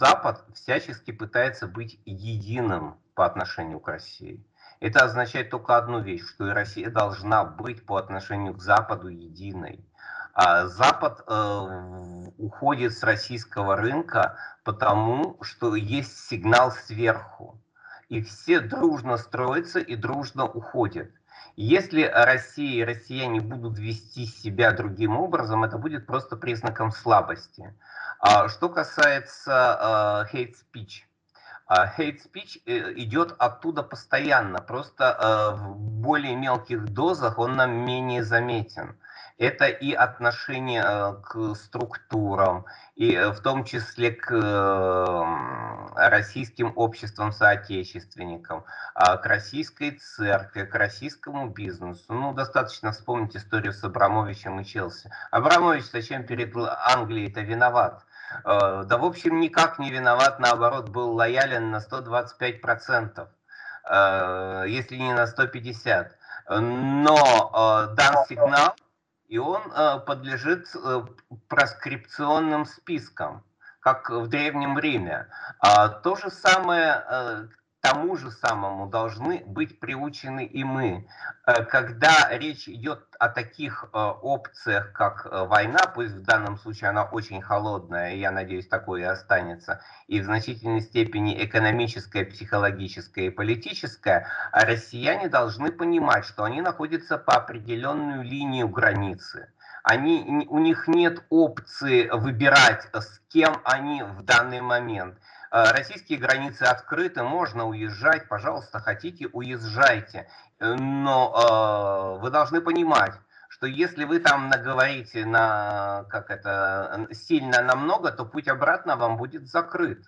Запад всячески пытается быть единым по отношению к России. Это означает только одну вещь, что и Россия должна быть по отношению к Западу единой. А Запад уходит с российского рынка, потому что есть сигнал сверху. И все дружно строятся и дружно уходят. Если Россия и россияне будут вести себя другим образом, это будет просто признаком слабости. Что касается hate speech. Hate speech идет оттуда постоянно, просто в более мелких дозах он нам менее заметен. Это и отношение к структурам, и в том числе к российским обществам соотечественникам, к российской церкви, к российскому бизнесу. Ну, достаточно вспомнить историю с Абрамовичем и Челси. Абрамович зачем перед Англией-то виноват? Да, в общем, никак не виноват, наоборот, был лоялен на 125%, если не на 150%. Но дан сигнал, и он подлежит проскрипционным спискам, как в Древнем Риме. То же самое, тому же самому должны быть приучены и мы. Когда речь идет о таких опциях, как война, пусть в данном случае она очень холодная, я надеюсь, такое и останется, и в значительной степени экономическая, психологическая и политическая, россияне должны понимать, что они находятся по определенную линию границы. У них нет опции выбирать, с кем они в данный момент. Российские границы открыты, можно уезжать, пожалуйста, хотите, уезжайте. Но вы должны понимать, что если вы там наговорите на, как это, сильно намного, то путь обратно вам будет закрыт.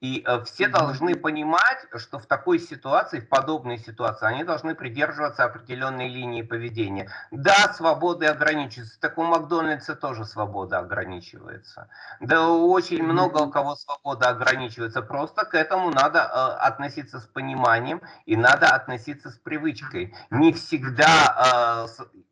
И все должны понимать, что в такой ситуации, в подобной ситуации, они должны придерживаться определенной линии поведения. Да, свободы ограничиваются. Так у Макдональдса тоже свобода ограничивается. Да, очень много у кого свобода ограничивается. Просто к этому надо относиться с пониманием и надо относиться с привычкой. Не всегда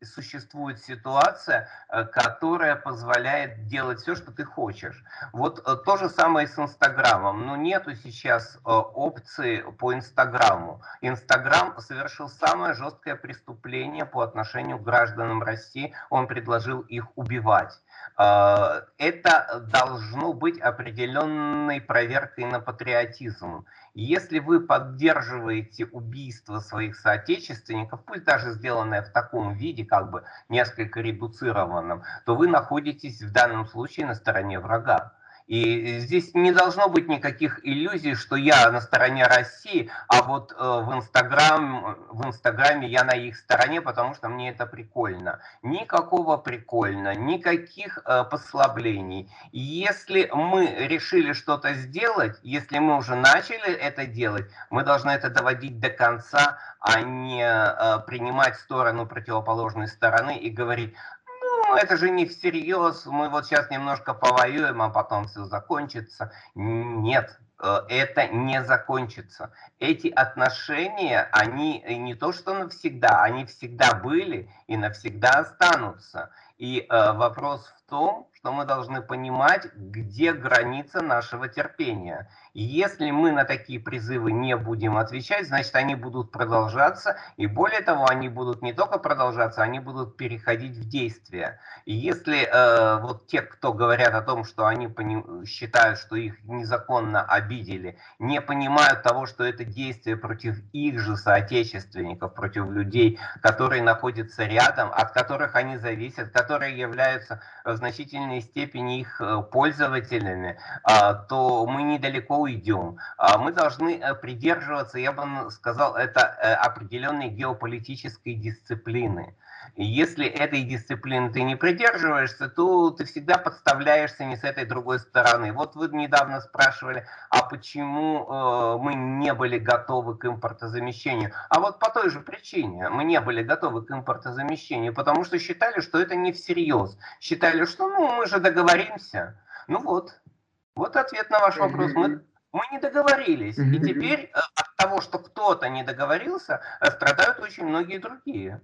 существует ситуация, которая позволяет делать все, что ты хочешь. Вот то же самое с Инстаграмом. Но нету сейчас опции по Инстаграму. Инстаграм совершил самое жесткое преступление по отношению к гражданам России. Он предложил их убивать. Это должно быть определенной проверкой на патриотизм. Если вы поддерживаете убийство своих соотечественников, пусть даже сделанное в таком виде, как бы несколько редуцированном, то вы находитесь в данном случае на стороне врага. И здесь не должно быть никаких иллюзий, что я на стороне России, а вот в Инстаграме я на их стороне, потому что мне это прикольно. Никакого прикольно, никаких послаблений. Если мы решили что-то сделать, если мы уже начали это делать, мы должны это доводить до конца, а не принимать сторону противоположной стороны и говорить: это же не всерьез, мы вот сейчас немножко повоюем, а потом все закончится. Нет, это не закончится. Эти отношения, они не то что навсегда, они всегда были и навсегда останутся. И вопрос в том, что мы должны понимать, где граница нашего терпения. И если мы на такие призывы не будем отвечать, значит, они будут продолжаться. И более того, они будут не только продолжаться, они будут переходить в действие. И если вот те, кто говорят о том, что они считают, что их незаконно обидели, не понимают того, что это действие против их же соотечественников, против людей, которые находятся рядом, от которых они зависят, которые являются в значительной степени их пользователями, то мы недалеко уйдем. Мы должны придерживаться, я бы сказал, это определенной геополитической дисциплины. Если этой дисциплины ты не придерживаешься, то ты всегда подставляешься не с этой другой стороны. Вот вы недавно спрашивали, а почему мы не были готовы к импортозамещению? А вот по той же причине мы не были готовы к импортозамещению, потому что считали, что это не всерьез. Считали, что мы же договоримся. Ну вот ответ на ваш вопрос. Мы не договорились. И теперь от того, что кто-то не договорился, страдают очень многие другие.